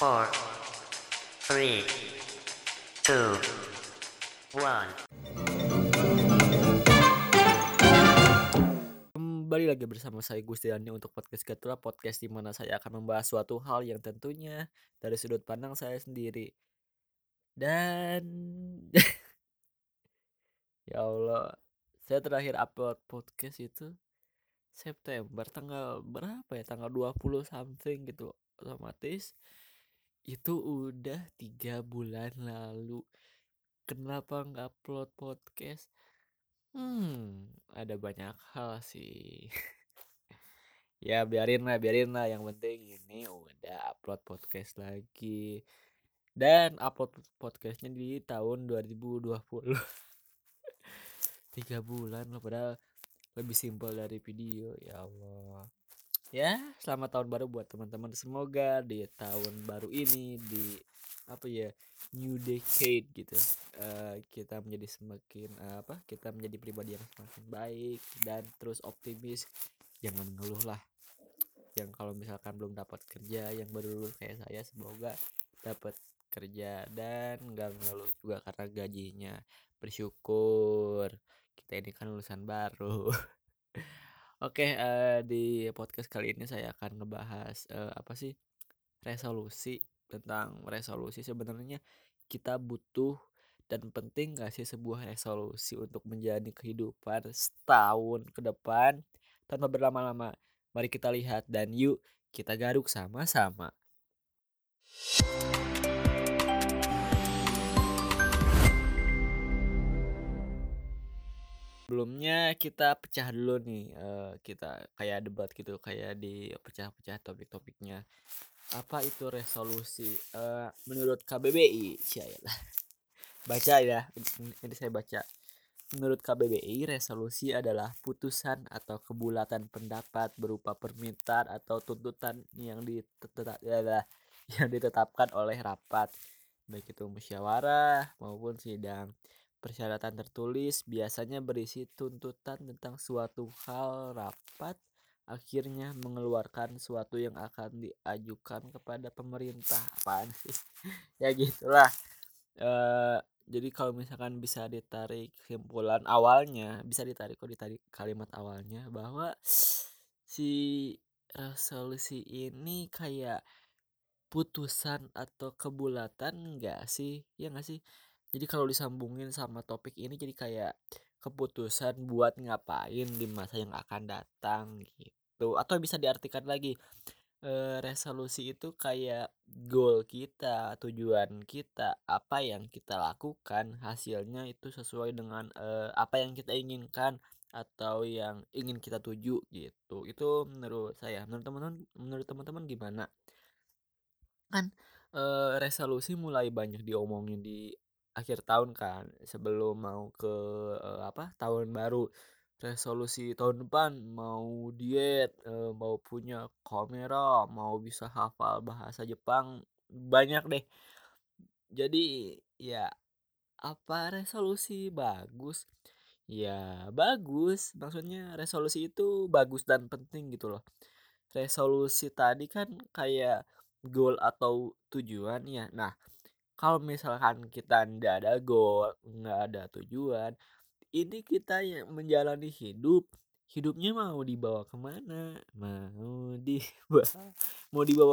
4, 3, 2, 1. Kembali lagi bersama saya Gusidani untuk podcast Gatula Podcast, di mana saya akan membahas suatu hal yang tentunya dari sudut pandang saya sendiri. Dan ya Allah, saya terakhir upload podcast itu September tanggal berapa ya, tanggal 20 something gitu. Otomatis itu udah 3 bulan lalu. Kenapa gak upload podcast? Ada banyak hal sih. Ya biarin lah, yang penting ini udah upload podcast lagi. Dan upload podcastnya di tahun 2020. 3 bulan loh, padahal lebih simpel dari video. Ya Allah. Ya, selamat tahun baru buat teman-teman. Semoga di tahun baru ini, di new decade gitu, kita menjadi semakin kita menjadi pribadi yang semakin baik dan terus optimis. Jangan ngeluh lah. Yang kalau misalkan belum dapat kerja, yang baru lulus kayak saya, semoga dapat kerja dan enggak ngeluh juga karena gajinya. Bersyukur. Kita ini kan lulusan baru. Oke, di podcast kali ini saya akan ngebahas resolusi. Tentang resolusi, sebenarnya kita butuh dan penting gak sih sebuah resolusi untuk menjalani kehidupan setahun ke depan tanpa berlama-lama. Mari kita lihat dan yuk kita garuk sama-sama. Sebelumnya kita pecah dulu nih, kita kayak debat gitu, kayak dipecah-pecah topik-topiknya. Apa itu resolusi? Menurut KBBI, baca ya, ini saya baca. Menurut KBBI, resolusi adalah putusan atau kebulatan pendapat berupa permintaan atau tuntutan yang ditetapkan oleh rapat, baik itu musyawarah maupun sidang. Persyaratan tertulis biasanya berisi tuntutan tentang suatu hal. Rapat akhirnya mengeluarkan suatu yang akan diajukan kepada pemerintah. Apaan sih? Ya gitulah. Jadi kalau misalkan bisa ditarik kesimpulan awalnya, ditarik kalimat awalnya bahwa si resolusi ini kayak putusan atau kebulatan enggak sih? Ya enggak sih? Jadi kalau disambungin sama topik ini jadi kayak keputusan buat ngapain di masa yang akan datang gitu. Atau bisa diartikan lagi, resolusi itu kayak goal kita, tujuan kita, apa yang kita lakukan, hasilnya itu sesuai dengan apa yang kita inginkan atau yang ingin kita tuju gitu. Itu menurut saya. Menurut teman-teman gimana? Kan resolusi mulai banyak diomongin di akhir tahun kan, sebelum mau ke tahun baru. Resolusi tahun depan mau diet, mau punya kamera, mau bisa hafal bahasa Jepang, banyak deh. Jadi ya apa resolusi bagus? Ya bagus, maksudnya resolusi itu bagus dan penting gitu loh. Resolusi tadi kan kayak goal atau tujuan ya. Nah, kalau misalkan kita nggak ada goal, nggak ada tujuan, ini kita yang menjalani hidupnya mau dibawa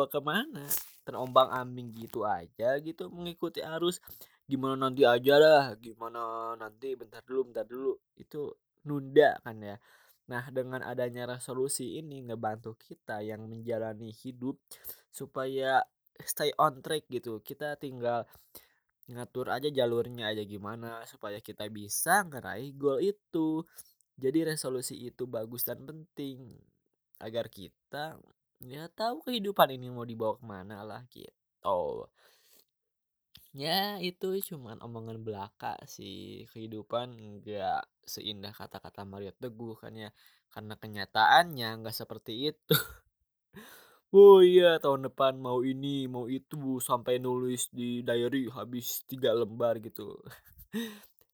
kemana, terombang-ambing gitu aja gitu, mengikuti arus. Gimana nanti bentar dulu, itu nunda kan ya. Nah, dengan adanya resolusi ini ngebantu kita yang menjalani hidup supaya stay on track gitu. Kita tinggal ngatur aja jalurnya aja gimana supaya kita bisa ngeraih goal itu. Jadi resolusi itu bagus dan penting agar kita ya tahu kehidupan ini mau dibawa kemana lah gitu. Ya itu cuman omongan belaka sih. Kehidupan nggak seindah kata-kata Mario Teguh kan ya, karena kenyataannya nggak seperti itu. Oh iya, tahun depan mau ini, mau itu, sampai nulis di diary habis 3 lembar gitu.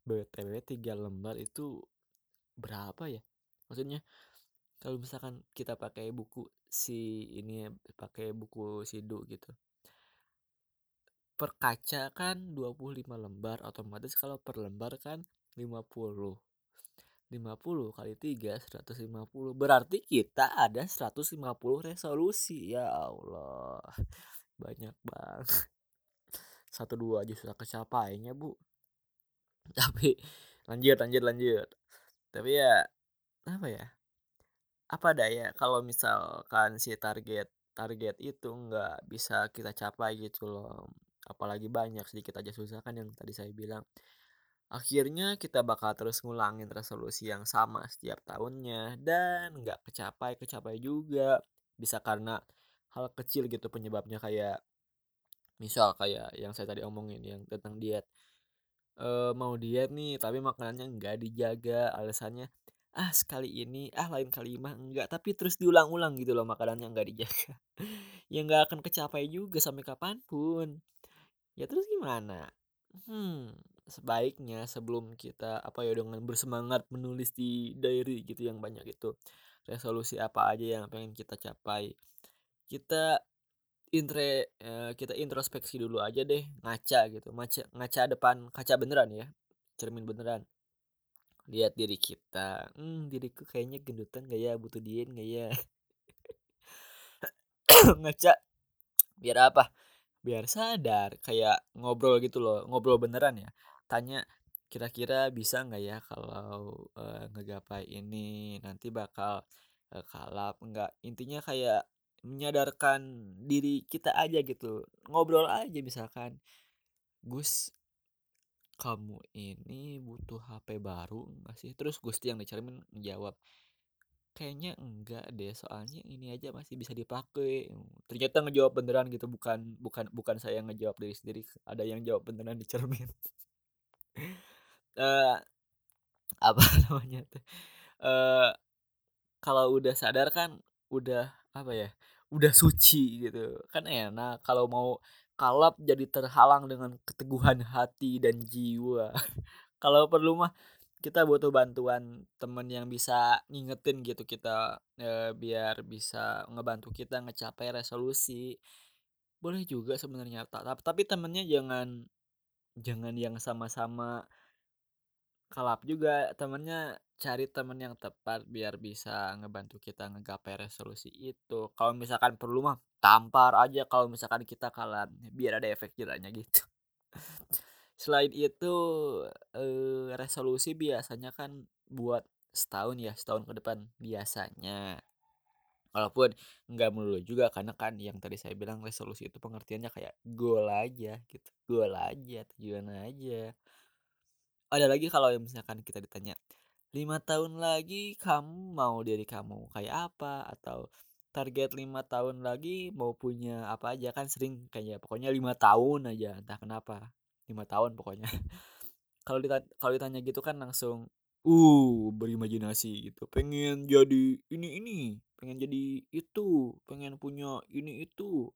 BTW 3 lembar itu berapa ya? Maksudnya kalau misalkan kita pakai buku Sidu gitu. per kaca kan 25 lembar, otomatis kalau per lembar kan 50. 50 kali 3 150. Berarti kita ada 150 resolusi. Ya Allah. Banyak banget. 1-2 aja susah kecapainya, Bu. Tapi lanjut. Tapi ya apa ya? Apa daya kalau misalkan si target itu nggak bisa kita capai gitu loh. Apalagi banyak, sedikit aja susah kan yang tadi saya bilang. Akhirnya kita bakal terus ngulangin resolusi yang sama setiap tahunnya. Dan gak kecapai juga. Bisa karena hal kecil gitu penyebabnya, kayak misal kayak yang saya tadi omongin yang tentang diet. Mau diet nih tapi makanannya gak dijaga. Alasannya sekali ini, lain kali mah enggak. Tapi terus diulang-ulang gitu loh makanannya gak dijaga. Ya gak akan kecapai juga sampai kapanpun. Ya terus gimana? Sebaiknya sebelum kita dengan bersemangat menulis di diary gitu yang banyak itu, resolusi apa aja yang pengen kita capai, kita introspeksi dulu aja deh, ngaca depan kaca beneran ya, cermin beneran, lihat diri kita. Diriku kayaknya gendutan gak ya, butuh diet gak ya? Ngaca biar apa? Biar sadar, kayak ngobrol gitu loh, ngobrol beneran ya. Tanya kira-kira bisa nggak ya kalau ngegapai ini, nanti bakal kalap nggak. Intinya kayak menyadarkan diri kita aja gitu, ngobrol aja. Misalkan, Gus, kamu ini butuh HP baru nggak sih? Terus Gusti yang dicermin jawab, kayaknya enggak deh, soalnya ini aja masih bisa dipakai. Ternyata ngejawab beneran gitu, bukan saya yang ngejawab diri sendiri, ada yang jawab beneran di cermin. Kalau udah sadar kan udah suci gitu kan, enak. Kalau mau kalap jadi terhalang dengan keteguhan hati dan jiwa. Kalau perlu mah kita butuh bantuan teman yang bisa ngingetin gitu kita, biar bisa ngebantu kita ngecapai resolusi. Boleh juga sebenarnya, tapi temennya jangan yang sama-sama kalap juga. Temennya, cari temen yang tepat biar bisa ngebantu kita ngegapai resolusi itu. Kalau misalkan perlu mah tampar aja kalau misalkan kita kalap, biar ada efek jerahnya gitu. Selain itu, resolusi biasanya kan buat setahun ke depan biasanya. Walaupun nggak melulu juga, karena kan yang tadi saya bilang resolusi itu pengertiannya kayak goal aja gitu. Goal aja, tujuan aja. Ada lagi kalau misalkan kita ditanya, 5 tahun lagi kamu mau diri kamu kayak apa? Atau target 5 tahun lagi mau punya apa aja, kan sering kayaknya pokoknya 5 tahun aja, entah kenapa. 5 tahun pokoknya. Kalau ditanya gitu kan langsung berimajinasi gitu. Pengen jadi ini, pengen jadi itu, pengen punya ini itu.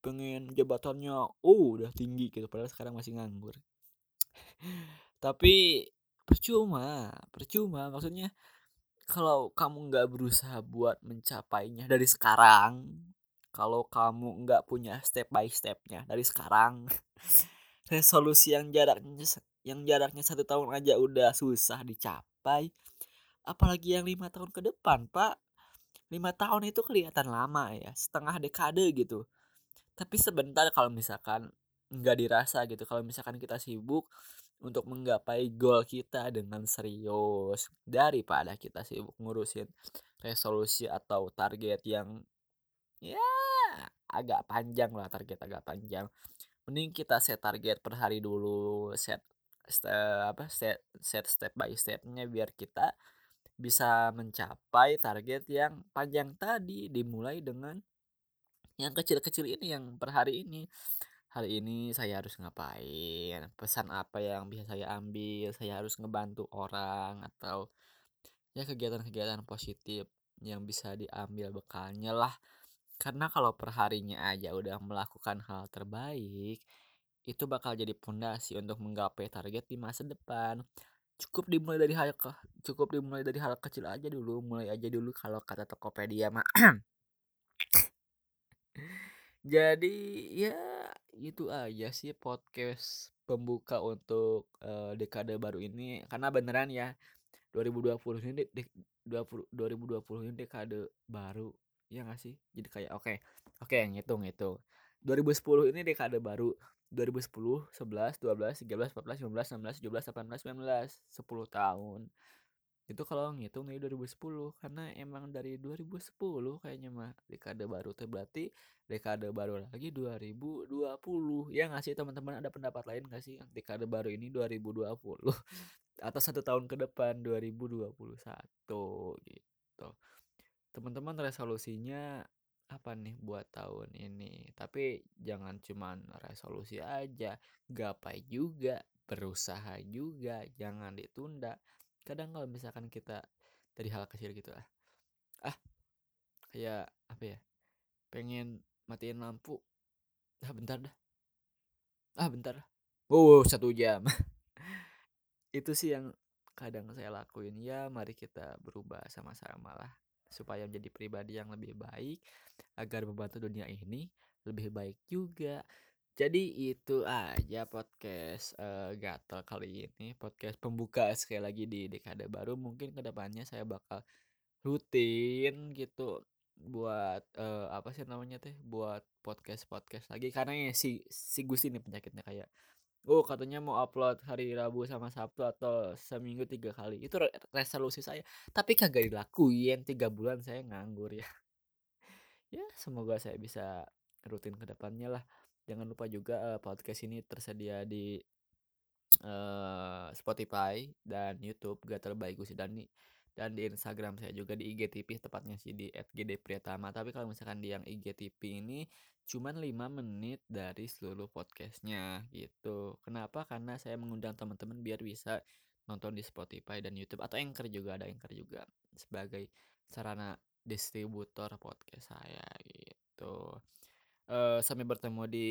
Pengen jabatannya udah tinggi gitu, padahal sekarang masih nganggur. Tapi percuma maksudnya kalau kamu enggak berusaha buat mencapainya dari sekarang, kalau kamu enggak punya step by step-nya dari sekarang. Resolusi yang jaraknya 1 tahun aja udah susah dicapai, apalagi yang 5 tahun ke depan, Pak. 5 tahun itu kelihatan lama ya, setengah dekade gitu. Tapi sebentar kalau misalkan nggak dirasa gitu, kalau misalkan kita sibuk untuk menggapai goal kita dengan serius, daripada kita sibuk ngurusin resolusi atau target yang agak panjang. Mending kita set target per hari dulu, set step by step-nya biar kita bisa mencapai target yang panjang tadi. Dimulai dengan yang kecil-kecil ini, yang per hari ini. Hari ini saya harus ngapain? Pesan apa yang bisa saya ambil? Saya harus ngebantu orang, atau ya kegiatan-kegiatan positif yang bisa diambil bekalnya lah. Karena kalau perharinya aja udah melakukan hal terbaik, itu bakal jadi pondasi untuk menggapai target di masa depan. Cukup dimulai dari hal kecil aja dulu, kalau kata Tokopedia mah. Jadi ya itu aja sih podcast pembuka untuk dekade baru ini, karena beneran ya 2020 ini dekade baru ya nggak sih, jadi kayak oke ngitung 2010 ini dekade baru, 2010, 11, 12, 13, 14, 15, 16, 17, 18, 19, 10 tahun. Itu kalau ngitung dari 2010, karena emang dari 2010 kayaknya mah dekade baru, berarti dekade baru lagi 2020. Ya nggak sih teman-teman, ada pendapat lain nggak sih dekade baru ini 2020 atau 1 tahun ke depan 2021 gitu. Teman-teman resolusinya apa nih buat tahun ini? Tapi jangan cuman resolusi aja, gapai juga, berusaha juga, jangan ditunda. Kadang kalau misalkan kita dari hal kecil gitu kayak apa ya, pengen matiin lampu, bentar dah, wow 1 jam itu sih yang kadang saya lakuin. Ya mari kita berubah sama-sama lah, supaya menjadi pribadi yang lebih baik, agar membantu dunia ini lebih baik juga. Jadi itu aja podcast Gatel kali ini, podcast pembuka sekali lagi di dekade baru. Mungkin kedepannya saya bakal rutin gitu buat buat podcast lagi, karena si Gus ini penyakitnya kayak katanya mau upload hari Rabu sama Sabtu atau seminggu 3 kali. Itu resolusi saya, tapi kagak dilakuin. 3 bulan saya nganggur ya. Ya semoga saya bisa rutin ke depannya lah. Jangan lupa juga podcast ini tersedia di Spotify dan YouTube Gator by Gusidani, dan di Instagram saya juga di IGTV, tepatnya sih di @gdpriatama. Tapi kalau misalkan di yang IGTV ini cuman 5 menit dari seluruh podcastnya gitu. Kenapa? Karena saya mengundang teman-teman biar bisa nonton di Spotify dan YouTube, atau Anchor juga, ada Anchor juga sebagai sarana distributor podcast saya gitu. Sampai bertemu di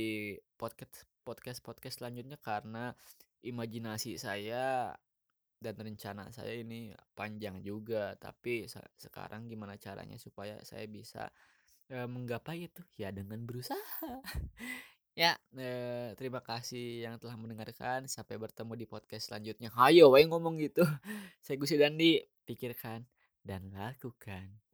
podcast selanjutnya, karena imajinasi saya dan rencana saya ini panjang juga, tapi sekarang gimana caranya supaya saya bisa menggapai itu ya dengan berusaha. Ya terima kasih yang telah mendengarkan, sampai bertemu di podcast selanjutnya. Hayo wae ngomong gitu. Saya Gusidandi, pikirkan dan lakukan.